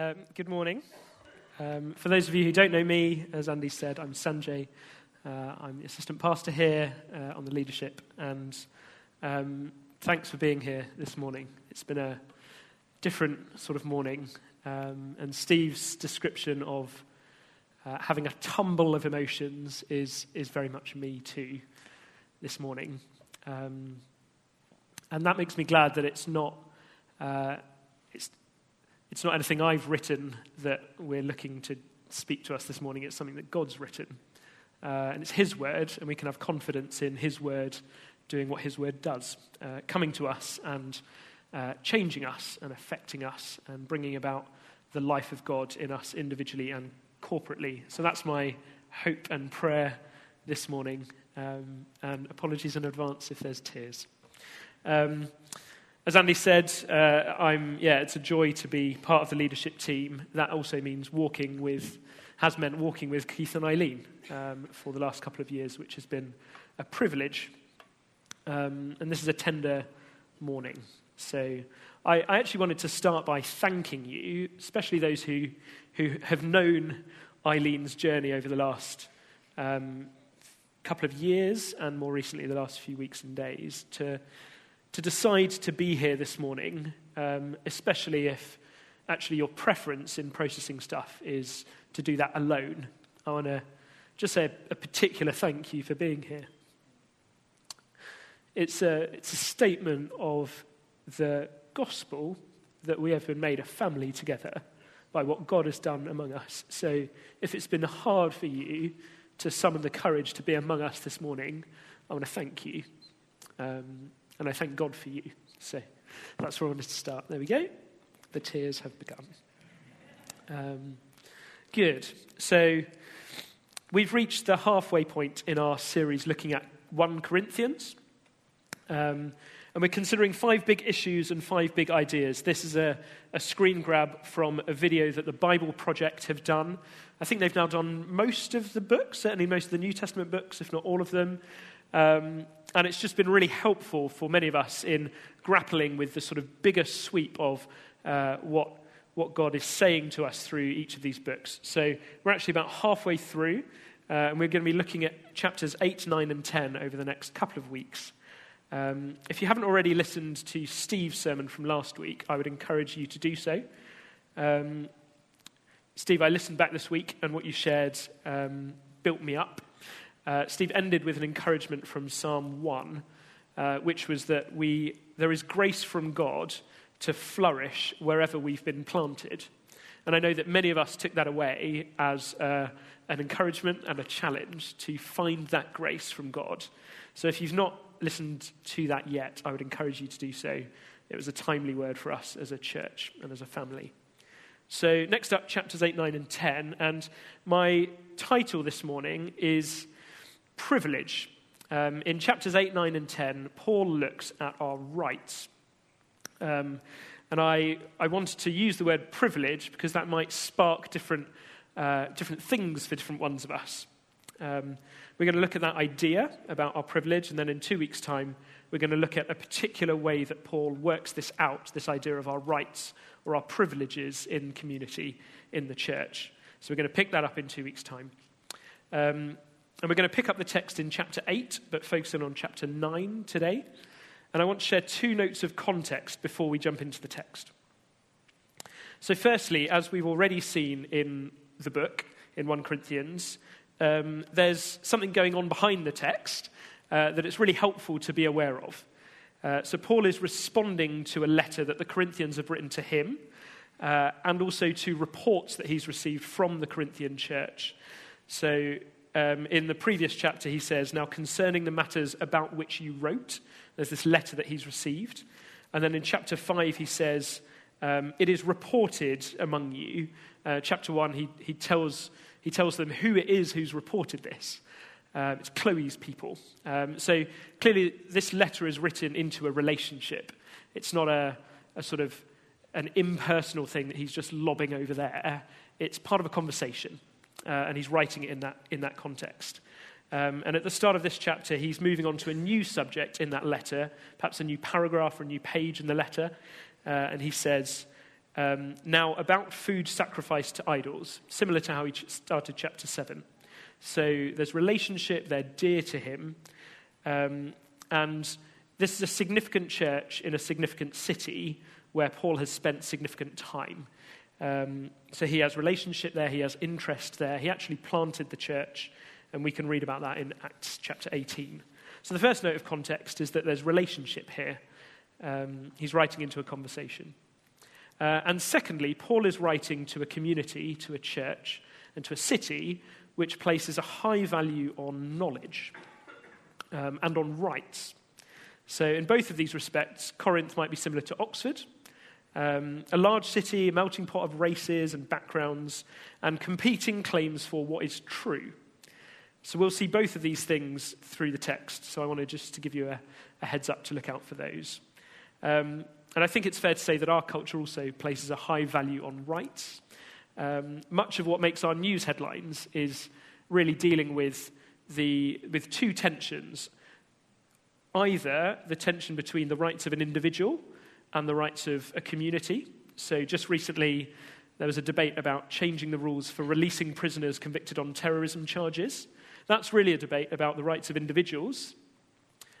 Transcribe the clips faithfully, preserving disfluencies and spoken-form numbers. Um, good morning. Um, for those of you who don't know me, as Andy said, I'm Sanjay. Uh, I'm the assistant pastor here uh, on the leadership, and um, thanks for being here this morning. It's been a different sort of morning, um, and Steve's description of uh, having a tumble of emotions is is very much me too this morning, um, and that makes me glad that it's not uh, it's. It's not anything I've written that we're looking to speak to us this morning. It's something that God's written. Uh, and it's his word, and we can have confidence in his word doing what his word does, uh, coming to us and uh, changing us and affecting us and bringing about the life of God in us individually and corporately. So that's my hope and prayer this morning. Um, and apologies in advance if there's tears. Um As Andy said, uh, I'm yeah. It's a joy to be part of the leadership team. That also means walking with, has meant walking with Keith and Eileen um, for the last couple of years, which has been a privilege. Um, and this is a tender morning. So I, I actually wanted to start by thanking you, especially those who who have known Eileen's journey over the last um, couple of years, and more recently the last few weeks and days. To To decide to be here this morning, um, especially if actually your preference in processing stuff is to do that alone. I want to just say a, a particular thank you for being here. It's a, it's a statement of the gospel that we have been made a family together by what God has done among us. So if it's been hard for you to summon the courage to be among us this morning, I want to thank you. Um, And I thank God for you. So that's where I wanted to start. There we go. The tears have begun. Um, good. So we've reached the halfway point in our series looking at First Corinthians. Um, and we're considering five big issues and five big ideas. This is a, a screen grab from a video that the Bible Project have done. I think they've now done most of the books, certainly most of the New Testament books, if not all of them. Um, and it's just been really helpful for many of us in grappling with the sort of bigger sweep of uh, what what God is saying to us through each of these books. So we're actually about halfway through, uh, and we're going to be looking at chapters eight, nine, and ten over the next couple of weeks. Um, if you haven't already listened to Steve's sermon from last week, I would encourage you to do so. Um, Steve, I listened back this week, and what you shared um, built me up. Uh, Steve ended with an encouragement from Psalm one, uh, which was that we there is grace from God to flourish wherever we've been planted. And I know that many of us took that away as uh, an encouragement and a challenge to find that grace from God. So if you've not listened to that yet, I would encourage you to do so. It was a timely word for us as a church and as a family. So next up, chapters eight, nine, and ten. And my title this morning is privilege. Um, in chapters eight, nine, and ten, Paul looks at our rights. Um, and I, I wanted to use the word privilege because that might spark different, uh, different things for different ones of us. Um, we're going to look at that idea about our privilege, and then in two weeks' time, we're going to look at a particular way that Paul works this out, this idea of our rights or our privileges in community, in the church. So we're going to pick that up in two weeks' time. Um, And we're going to pick up the text in chapter eight, but focusing on chapter nine today. And I want to share two notes of context before we jump into the text. So firstly, as we've already seen in the book, in First Corinthians, um, there's something going on behind the text uh, that it's really helpful to be aware of. Uh, so Paul is responding to a letter that the Corinthians have written to him, uh, and also to reports that he's received from the Corinthian church. So Um, in the previous chapter, he says, now concerning the matters about which you wrote, there's this letter that he's received. And then in chapter five, he says, um, it is reported among you. Uh, chapter one, he, he tells he tells them who it is who's reported this. Uh, it's Chloe's people. Um, so clearly, this letter is written into a relationship. It's not a, a sort of an impersonal thing that he's just lobbing over there. It's part of a conversation. Uh, and he's writing it in that in that context. Um, and at the start of this chapter, he's moving on to a new subject in that letter, perhaps a new paragraph or a new page in the letter. Uh, and he says, Um, now, about food sacrificed to idols, similar to how he started chapter seven. So there's relationship, they're dear to him. Um, and this is a significant church in a significant city where Paul has spent significant time. Um, so he has relationship there, he has interest there. He actually planted the church, and we can read about that in Acts chapter eighteen. So the first note of context is that there's relationship here. Um, he's writing into a conversation. Uh, and secondly, Paul is writing to a community, to a church, and to a city which places a high value on knowledge um, and on rights. So in both of these respects, Corinth might be similar to Oxford, um, a large city, a melting pot of races and backgrounds, and competing claims for what is true. So we'll see both of these things through the text, so I want to just to give you a, a heads up to look out for those. Um, and I think it's fair to say that our culture also places a high value on rights. Um, much of what makes our news headlines is really dealing with the with two tensions. Either the tension between the rights of an individual and the rights of a community. So just recently, there was a debate about changing the rules for releasing prisoners convicted on terrorism charges. That's really a debate about the rights of individuals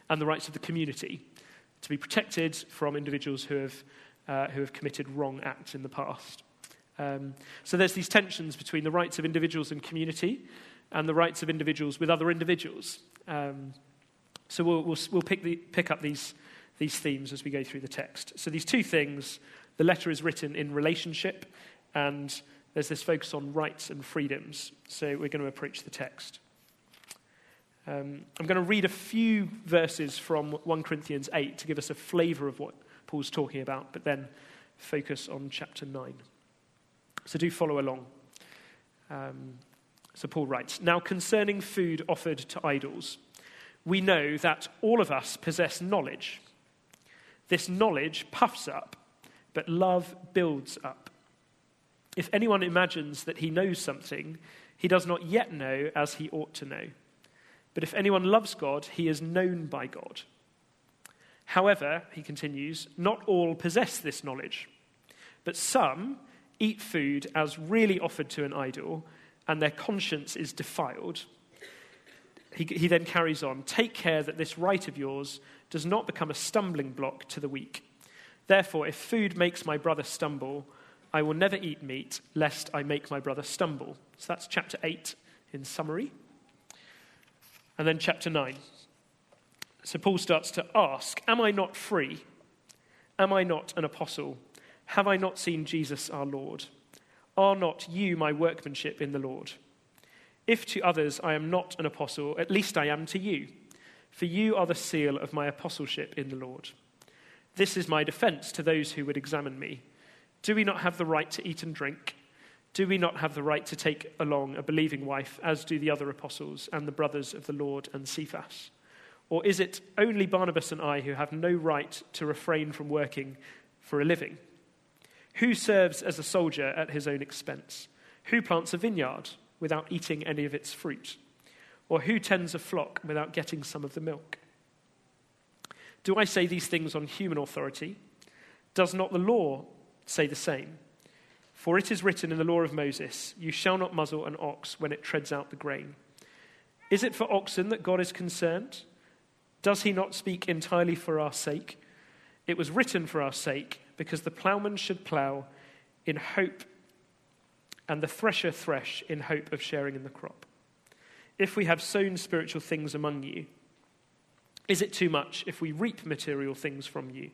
and the rights of the community to be protected from individuals who have uh, who have committed wrong acts in the past. Um, so there's these tensions between the rights of individuals and community and the rights of individuals with other individuals. Um, so we'll we'll, we'll pick, the, pick up these, these themes as we go through the text. So these two things, the letter is written in relationship and there's this focus on rights and freedoms. So we're going to approach the text. Um, I'm going to read a few verses from First Corinthians eight to give us a flavour of what Paul's talking about, but then focus on chapter nine. So do follow along. Um, so Paul writes, "Now concerning food offered to idols, we know that all of us possess knowledge. This knowledge puffs up, but love builds up. If anyone imagines that he knows something, he does not yet know as he ought to know. But if anyone loves God, he is known by God. However," he continues, "not all possess this knowledge, but some eat food as really offered to an idol, and their conscience is defiled." He, he then carries on, "Take care that this right of yours does not become a stumbling block to the weak. Therefore, if food makes my brother stumble, I will never eat meat, lest I make my brother stumble." So that's chapter eight in summary. And then chapter nine. So Paul starts to ask, "Am I not free? Am I not an apostle? Have I not seen Jesus our Lord? Are not you my workmanship in the Lord? If to others I am not an apostle, at least I am to you. For you are the seal of my apostleship in the Lord. This is my defense to those who would examine me. Do we not have the right to eat and drink? Do we not have the right to take along a believing wife, as do the other apostles and the brothers of the Lord and Cephas? Or is it only Barnabas and I who have no right to refrain from working for a living? Who serves as a soldier at his own expense? Who plants a vineyard without eating any of its fruit? Or who tends a flock without getting some of the milk? Do I say these things on human authority? Does not the law say the same? For it is written in the law of Moses, you shall not muzzle an ox when it treads out the grain. Is it for oxen that God is concerned? Does he not speak entirely for our sake? It was written for our sake, because the ploughman should plough in hope and the thresher thresh in hope of sharing in the crop. If we have sown spiritual things among you, is it too much if we reap material things from you?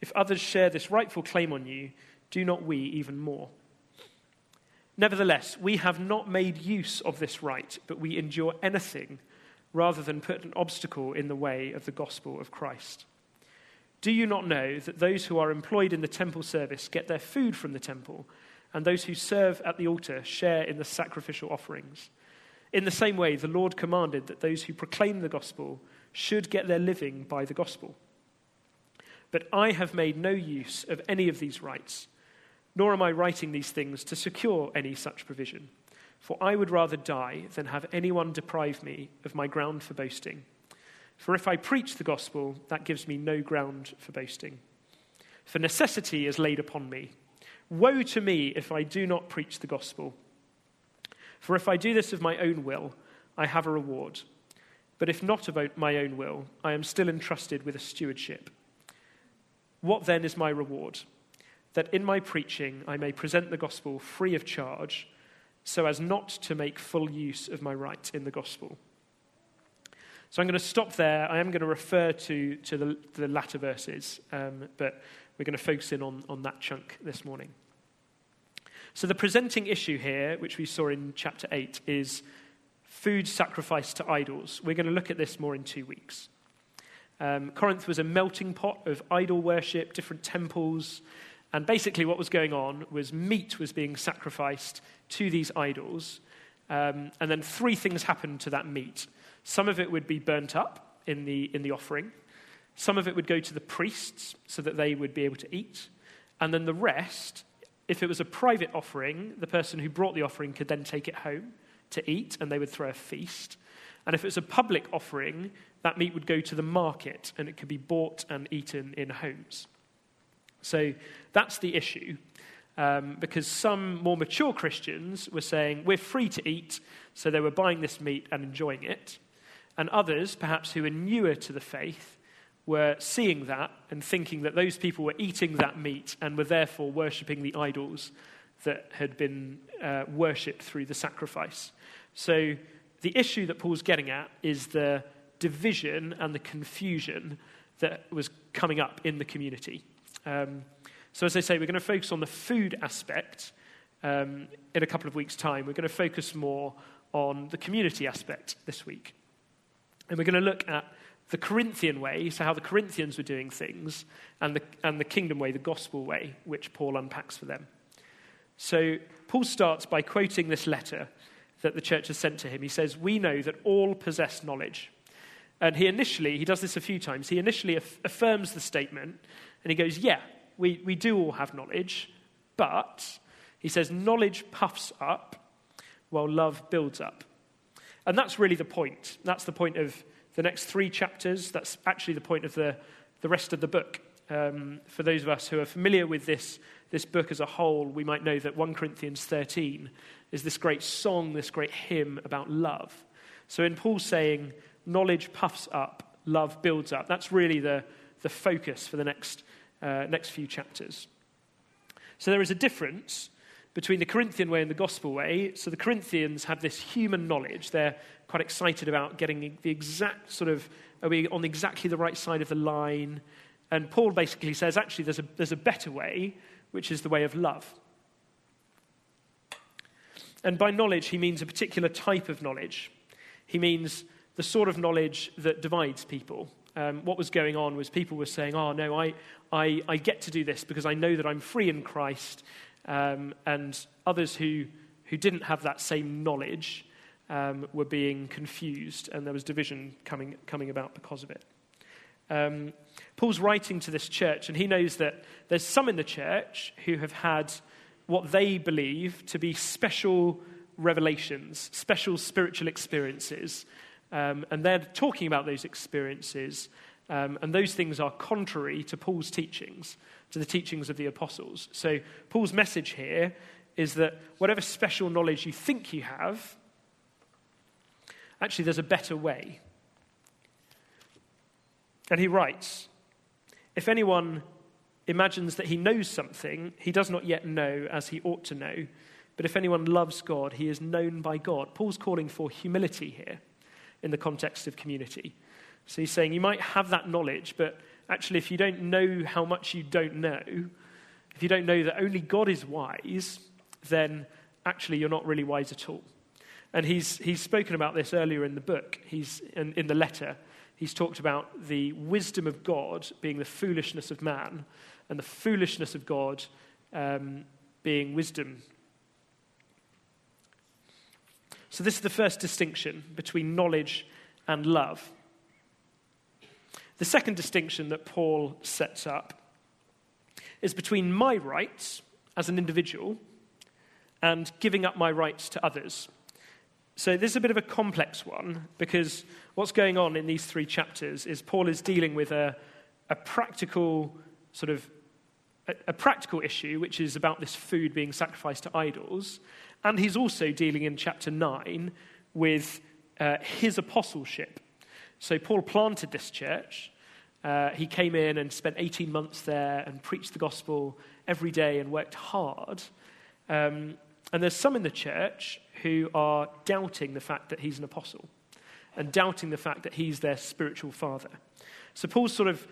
If others share this rightful claim on you, do not we even more? Nevertheless, we have not made use of this right, but we endure anything rather than put an obstacle in the way of the gospel of Christ. Do you not know that those who are employed in the temple service get their food from the temple, and those who serve at the altar share in the sacrificial offerings? In the same way, the Lord commanded that those who proclaim the gospel should get their living by the gospel. But I have made no use of any of these rights, nor am I writing these things to secure any such provision, for I would rather die than have anyone deprive me of my ground for boasting. For if I preach the gospel, that gives me no ground for boasting. For necessity is laid upon me, Woe to me if I do not preach the gospel. For if I do this of my own will, I have a reward. But if not about my own will, I am still entrusted with a stewardship. What then is my reward? That in my preaching I may present the gospel free of charge, so as not to make full use of my right in the gospel. So I'm going to stop there. I am going to refer to, to the, the latter verses, um, but we're going to focus in on, on that chunk this morning. So the presenting issue here, which we saw in chapter eight, is food sacrificed to idols. We're going to look at this more in two weeks. Um, Corinth was a melting pot of idol worship, different temples, and basically what was going on was meat was being sacrificed to these idols, um, and then three things happened to that meat. Some of it would be burnt up in the in the offering. Some of it would go to the priests so that they would be able to eat. And then the rest, if it was a private offering, the person who brought the offering could then take it home to eat, and they would throw a feast. And if it was a public offering, that meat would go to the market, and it could be bought and eaten in homes. So that's the issue, um, because some more mature Christians were saying, we're free to eat, so they were buying this meat and enjoying it. And others, perhaps who were newer to the faith, were seeing that and thinking that those people were eating that meat and were therefore worshipping the idols that had been uh, worshipped through the sacrifice. So the issue that Paul's getting at is the division and the confusion that was coming up in the community. Um, so as I say, we're going to focus on the food aspect um, in a couple of weeks' time. We're going to focus more on the community aspect this week. And we're going to look at the Corinthian way, so how the Corinthians were doing things, and the and the kingdom way, the gospel way, which Paul unpacks for them. So Paul starts by quoting this letter that the church has sent to him. He says, we know that all possess knowledge. And he initially, he does this a few times, he initially aff- affirms the statement, and he goes, yeah, we, we do all have knowledge, but, he says, knowledge puffs up while love builds up. And that's really the point. That's the point of the next three chapters. That's actually the point of the, the rest of the book. Um, for those of us who are familiar with this, this book as a whole, we might know that First Corinthians thirteen is this great song, this great hymn about love. So in Paul saying, knowledge puffs up, love builds up, that's really the, the focus for the next, uh, next few chapters. So there is a difference between the Corinthian way and the gospel way. So the Corinthians have this human knowledge. They're quite excited about getting the exact sort of, are we on exactly the right side of the line? And Paul basically says, actually, there's a there's a better way, which is the way of love. And by knowledge, he means a particular type of knowledge. He means the sort of knowledge that divides people. Um, what was going on was people were saying, oh, no, I, I, I get to do this because I know that I'm free in Christ. Um, and others who, who didn't have that same knowledge um, were being confused, and there was division coming coming about because of it. Um, Paul's writing to this church, and he knows that there's some in the church who have had what they believe to be special revelations, special spiritual experiences, um, and they're talking about those experiences, um, and those things are contrary to Paul's teachings, to the teachings of the apostles. So Paul's message here is that whatever special knowledge you think you have, actually there's a better way. And he writes, if anyone imagines that he knows something, he does not yet know as he ought to know. But if anyone loves God, he is known by God. Paul's calling for humility here in the context of community. So he's saying you might have that knowledge, but actually if you don't know how much you don't know, if you don't know that only God is wise, then actually you're not really wise at all. And he's he's spoken about this earlier in the book, he's in, in the letter. He's talked about the wisdom of God being the foolishness of man, and the foolishness of God um, being wisdom. So this is the first distinction between knowledge and love. The second distinction that Paul sets up is between my rights as an individual and giving up my rights to others. So this is a bit of a complex one, because what's going on in these three chapters is Paul is dealing with a, a practical sort of a, a practical issue, which is about this food being sacrificed to idols, and he's also dealing in chapter nine with uh, his apostleship. So Paul planted this church. Uh, he came in and spent eighteen months there and preached the gospel every day and worked hard. Um, and there's some in the church who are doubting the fact that he's an apostle and doubting the fact that he's their spiritual father. So Paul's sort of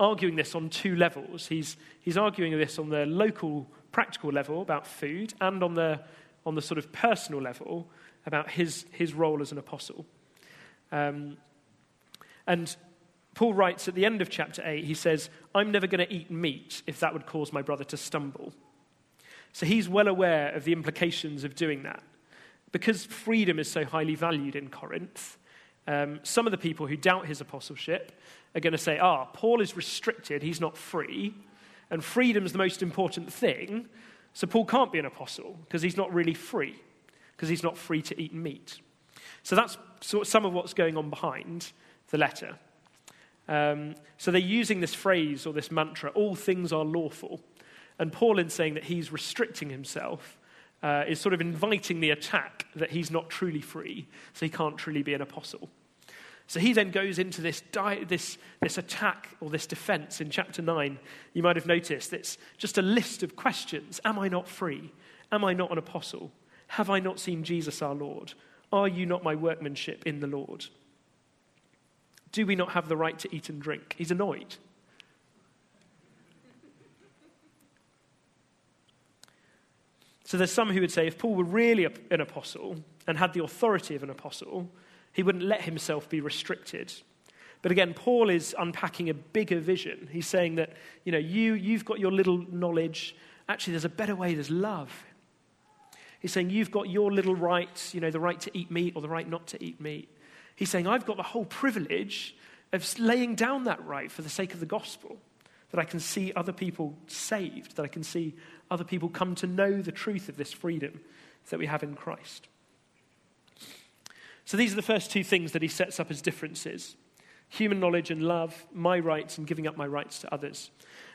arguing this on two levels. He's he's arguing this on the local practical level about food and on the on the sort of personal level about his his role as an apostle. Um, and Paul writes at the end of chapter eight, he says, I'm never going to eat meat if that would cause my brother to stumble. So he's well aware of the implications of doing that. Because freedom is so highly valued in Corinth, um, some of the people who doubt his apostleship are going to say, ah, Paul is restricted, he's not free, and freedom's the most important thing, so Paul can't be an apostle because he's not really free, because he's not free to eat meat. So that's sort of some of what's going on behind the letter. Um, so they're using this phrase or this mantra, all things are lawful. And Paul, in saying that he's restricting himself, uh, is sort of inviting the attack that he's not truly free, so he can't truly be an apostle. So he then goes into this di- this this attack or this defense in chapter nine. You might have noticed it's just a list of questions. Am I not free? Am I not an apostle? Have I not seen Jesus our Lord? Are you not my workmanship in the Lord? Do we not have the right to eat and drink? He's annoyed. So there's some who would say if Paul were really an apostle and had the authority of an apostle, he wouldn't let himself be restricted. But again, Paul is unpacking a bigger vision. He's saying that, you know, you, you've got your little knowledge. Actually, there's a better way. There's love. He's saying you've got your little rights, you know, the right to eat meat or the right not to eat meat. He's saying, I've got the whole privilege of laying down that right for the sake of the gospel, that I can see other people saved, that I can see other people come to know the truth of this freedom that we have in Christ. So these are the first two things that he sets up as differences: human knowledge and love, my rights and giving up my rights to others.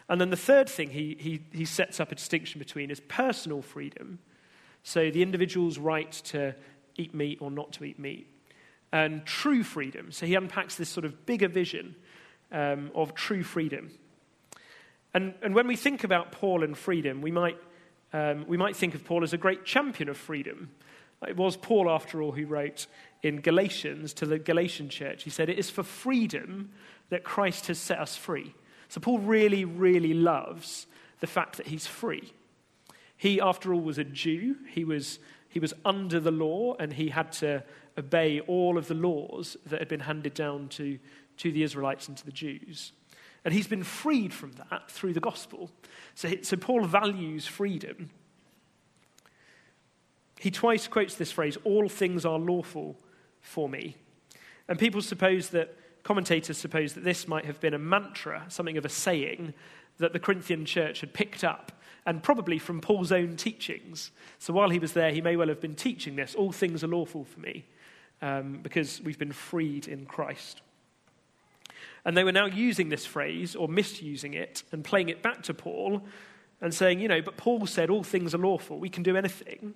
And then the third thing he he, he sets up a distinction between is personal freedom, so the individual's right to eat meat or not to eat meat, and true freedom. So he unpacks this sort of bigger vision um, of true freedom. And, and when we think about Paul and freedom, we might um, we might think of Paul as a great champion of freedom. It was Paul, after all, who wrote in Galatians to the Galatian church. He said, it is for freedom that Christ has set us free. So Paul really, really loves the fact that he's free. He, after all, was a Jew. He was he was under the law, and he had to obey all of the laws that had been handed down to, to the Israelites and to the Jews. And he's been freed from that through the gospel. So, so Paul values freedom. He twice quotes this phrase, all things are lawful for me. And people suppose that, commentators suppose that this might have been a mantra, something of a saying that the Corinthian church had picked up, and probably from Paul's own teachings. So while he was there, he may well have been teaching this, all things are lawful for me, um, because we've been freed in Christ. And they were now using this phrase, or misusing it, and playing it back to Paul, and saying, you know, but Paul said all things are lawful, we can do anything.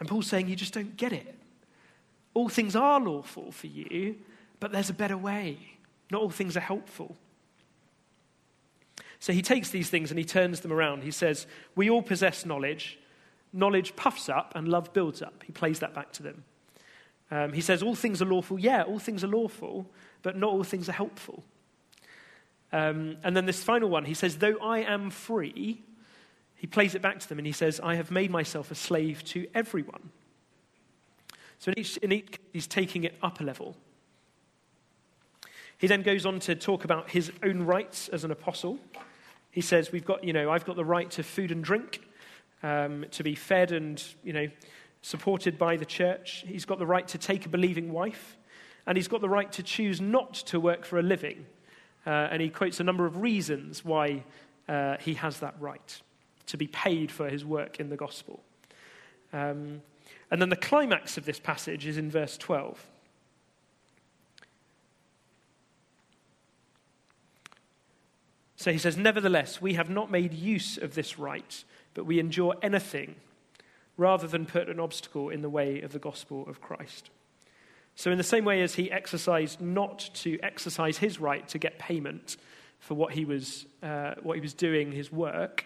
And Paul's saying, you just don't get it. All things are lawful for you, but there's a better way. Not all things are helpful. So he takes these things and he turns them around. He says, we all possess knowledge. Knowledge puffs up and love builds up. He plays that back to them. Um, he says, all things are lawful. Yeah, all things are lawful, but not all things are helpful. Um, and then this final one, he says, though I am free, he plays it back to them and he says, I have made myself a slave to everyone. So in each, in each he's taking it up a level. He then goes on to talk about his own rights as an apostle. He says, we've got, you know, I've got the right to food and drink, um, to be fed and, you know, supported by the church. He's got the right to take a believing wife, and he's got the right to choose not to work for a living. Uh, and he quotes a number of reasons why uh, he has that right to be paid for his work in the gospel. Um, and then the climax of this passage is in verse twelve. So So he says, nevertheless, we have not made use of this right, but we endure anything rather than put an obstacle in the way of the gospel of Christ. So in the same way as he exercised not to exercise his right to get payment for what he was, uh, what he was doing, his work,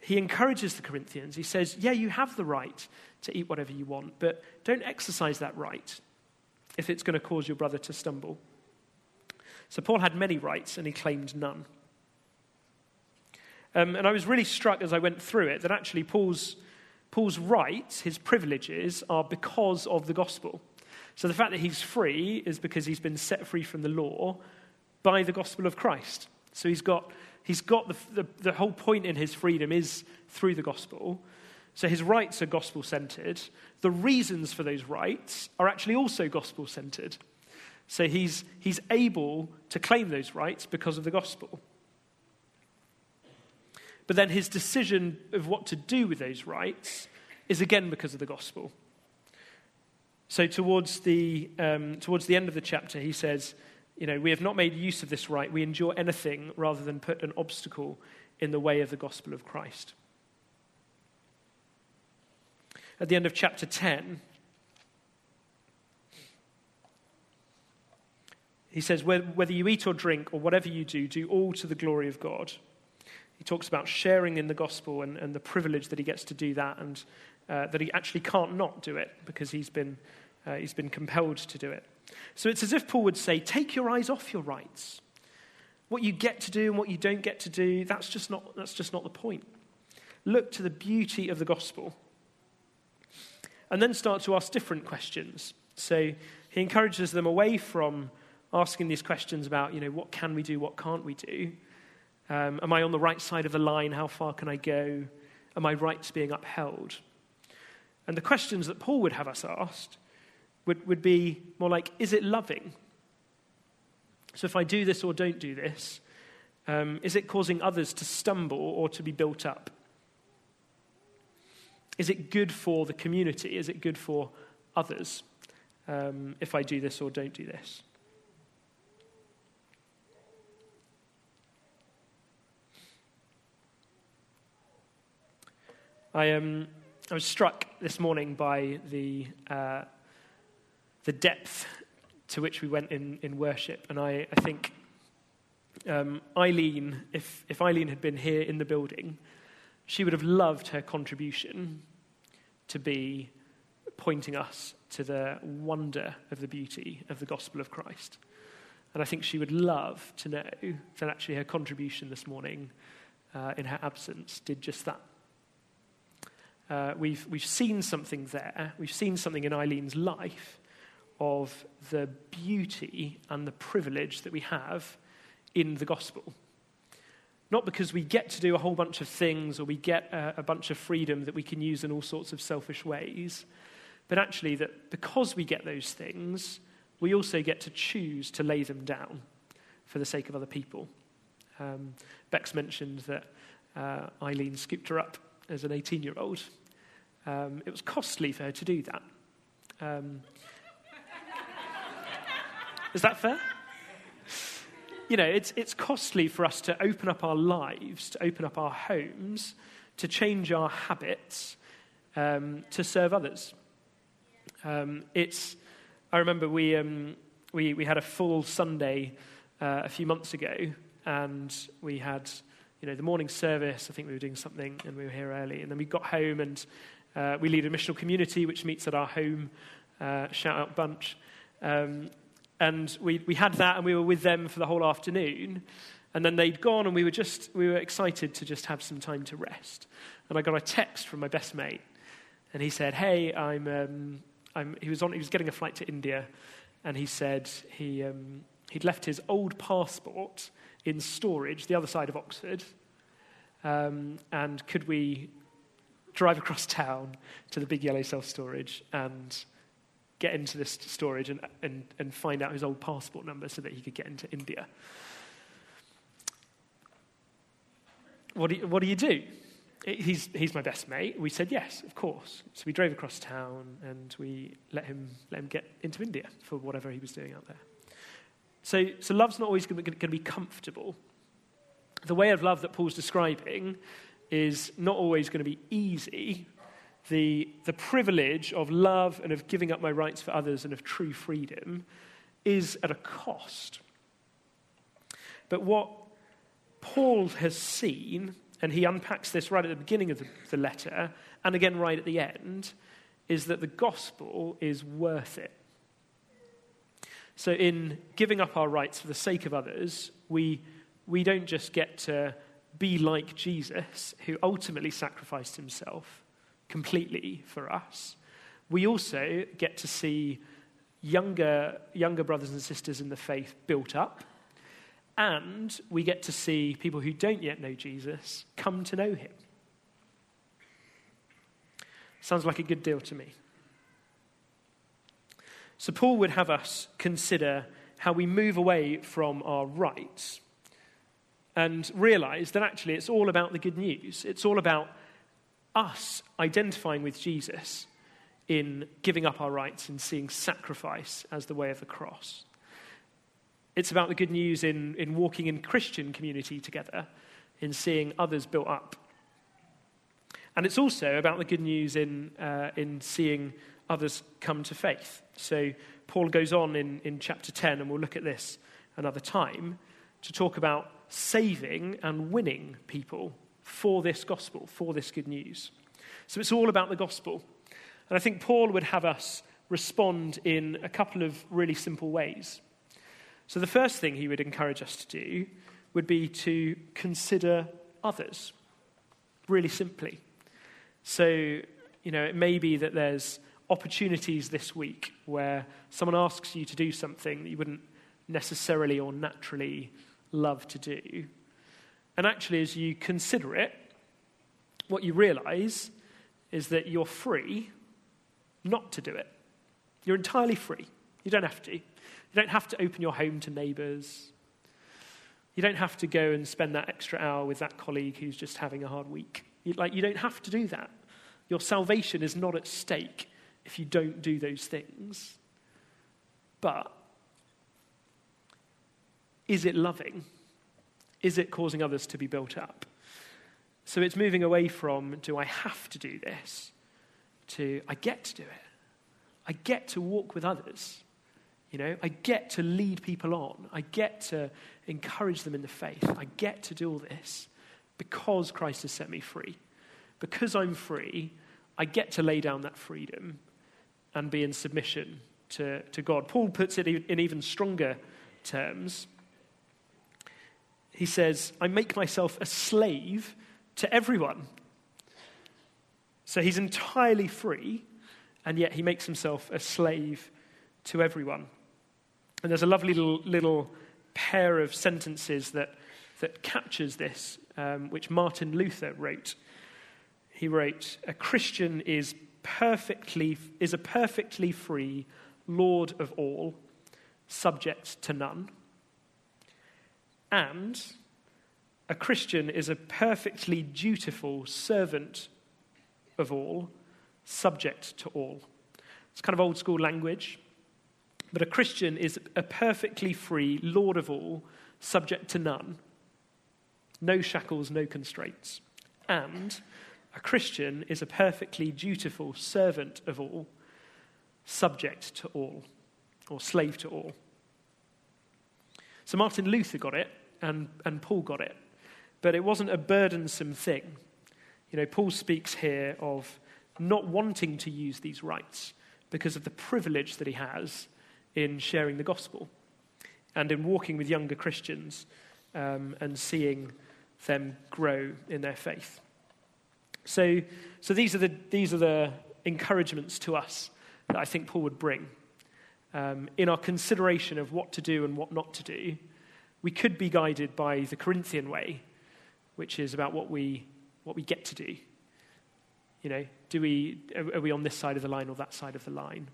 he encourages the Corinthians. He says, yeah, you have the right to eat whatever you want, but don't exercise that right if it's going to cause your brother to stumble. So Paul had many rights and he claimed none. Um, and I was really struck as I went through it that actually Paul's, Paul's rights, his privileges, are because of the gospel. So the fact that he's free is because he's been set free from the law by the gospel of Christ. So he's got he's got the, the, the whole point in his freedom is through the gospel. So his rights are gospel-centered. The reasons for those rights are actually also gospel-centered. So he's he's able to claim those rights because of the gospel. But then his decision of what to do with those rights is again because of the gospel. So towards the um, towards the end of the chapter, he says, you know, we have not made use of this right. We endure anything rather than put an obstacle in the way of the gospel of Christ. At the end of chapter ten, he says, whether you eat or drink or whatever you do, do all to the glory of God. He talks about sharing in the gospel and, and the privilege that he gets to do that, and uh, that he actually can't not do it because he's been uh, he's been compelled to do it. So it's as if Paul would say, take your eyes off your rights. What you get to do and what you don't get to do, that's just not that's just not the point. Look to the beauty of the gospel. And then start to ask different questions. So he encourages them away from asking these questions about, you know, what can we do, what can't we do? Um, am I on the right side of the line? How far can I go? Are my rights being upheld? And the questions that Paul would have us asked would, would be more like, is it loving? So if I do this or don't do this, um, is it causing others to stumble or to be built up? Is it good for the community? Is it good for others um, if I do this or don't do this? I um I was struck this morning by the uh, the depth to which we went in, in worship, and I I think um, Eileen, if if Eileen had been here in the building, she would have loved her contribution to be pointing us to the wonder of the beauty of the gospel of Christ, and I think she would love to know that actually her contribution this morning, uh, in her absence, did just that. Uh, we've we've seen something there. We've seen something in Eileen's life of the beauty and the privilege that we have in the gospel. Not because we get to do a whole bunch of things or we get a, a bunch of freedom that we can use in all sorts of selfish ways, but actually that because we get those things, we also get to choose to lay them down for the sake of other people. Um, Bex mentioned that uh, Eileen scooped her up as an eighteen-year-old. Um, it was costly for her to do that. Um, is that fair? You know, it's it's costly for us to open up our lives, to open up our homes, to change our habits, um, to serve others. Um, it's. I remember we um, we we had a full Sunday uh, a few months ago, and we had, you know, the morning service. I think we were doing something and we were here early. And then we got home and uh, we lead a missional community which meets at our home. Uh, shout out Bunch. Um, and we, we had that and we were with them for the whole afternoon. And then they'd gone and we were just, we were excited to just have some time to rest. And I got a text from my best mate. And he said, hey, I'm, um, I'm, he was on, he was getting a flight to India. And he said he, um, he'd left his old passport in storage, the other side of Oxford, um, and could we drive across town to the big yellow self-storage and get into this storage and, and, and find out his old passport number so that he could get into India. What do you, what do, you do? He's, he's my best mate. We said yes, of course. So we drove across town and we let him let him get into India for whatever he was doing out there. So, so love's not always going to be comfortable. the way of love that Paul's describing is not always going to be easy. The, the privilege of love and of giving up my rights for others and of true freedom is at a cost. But what Paul has seen, and he unpacks this right at the beginning of the, the letter, and again right at the end, is that the gospel is worth it. So in giving up our rights for the sake of others, we we don't just get to be like Jesus, who ultimately sacrificed himself completely for us. We also get to see younger younger brothers and sisters in the faith built up, and we get to see people who don't yet know Jesus come to know him. Sounds like a good deal to me. So Paul would have us consider how we move away from our rights and realize that actually it's all about the good news. It's all about us identifying with Jesus in giving up our rights and seeing sacrifice as the way of the cross. It's about the good news in, in walking in Christian community together, in seeing others built up. And it's also about the good news in uh, in seeing others come to faith. So Paul goes on in, in chapter ten, and we'll look at this another time, to talk about saving and winning people for this gospel, for this good news. So it's all about the gospel. And I think Paul would have us respond in a couple of really simple ways. So the first thing he would encourage us to do would be to consider others, really simply. So, you know, it may be that there's opportunities this week where someone asks you to do something that you wouldn't necessarily or naturally love to do. And actually, as you consider it, what you realize is that you're free not to do it. You're entirely free. You don't have to. You don't have to open your home to neighbors. You don't have to go and spend that extra hour with that colleague who's just having a hard week. You, like, you don't have to do that. Your salvation is not at stake if you don't do those things. But is it loving? Is it causing others to be built up? So it's moving away from, do I have to do this, to I get to do it. I get to walk with others. You know, I get to lead people on. I get to encourage them in the faith. I get to do all this because Christ has set me free. Because I'm free, I get to lay down that freedom and be in submission to, to God. Paul puts it in even stronger terms. He says, I make myself a slave to everyone. So he's entirely free, and yet he makes himself a slave to everyone. And there's a lovely little, little pair of sentences that, that captures this, um, which Martin Luther wrote. He wrote, a Christian is perfectly is a perfectly free Lord of all, subject to none. And a Christian is a perfectly dutiful servant of all, subject to all. It's kind of old school language. But a Christian is a perfectly free Lord of all, subject to none. No shackles, no constraints. And a Christian is a perfectly dutiful servant of all, subject to all, or slave to all. So Martin Luther got it, and, and Paul got it. But it wasn't a burdensome thing. You know, Paul speaks here of not wanting to use these rights because of the privilege that he has in sharing the gospel and in walking with younger Christians um, and seeing them grow in their faith. So so these are the these are the encouragements to us that I think Paul would bring. Um, in our consideration of what to do and what not to do, we could be guided by the Corinthian way, which is about what we what we get to do. You know, do we are we on this side of the line or that side of the line?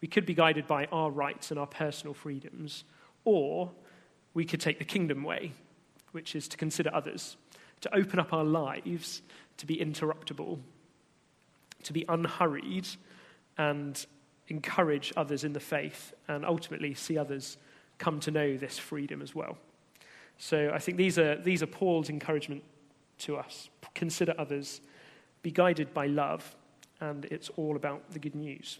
We could be guided by our rights and our personal freedoms, or we could take the kingdom way, which is to consider others, to open up our lives, to be interruptible, to be unhurried, and encourage others in the faith, and ultimately see others come to know this freedom as well. So I think these are these are Paul's encouragement to us. Consider others, be guided by love, and it's all about the good news.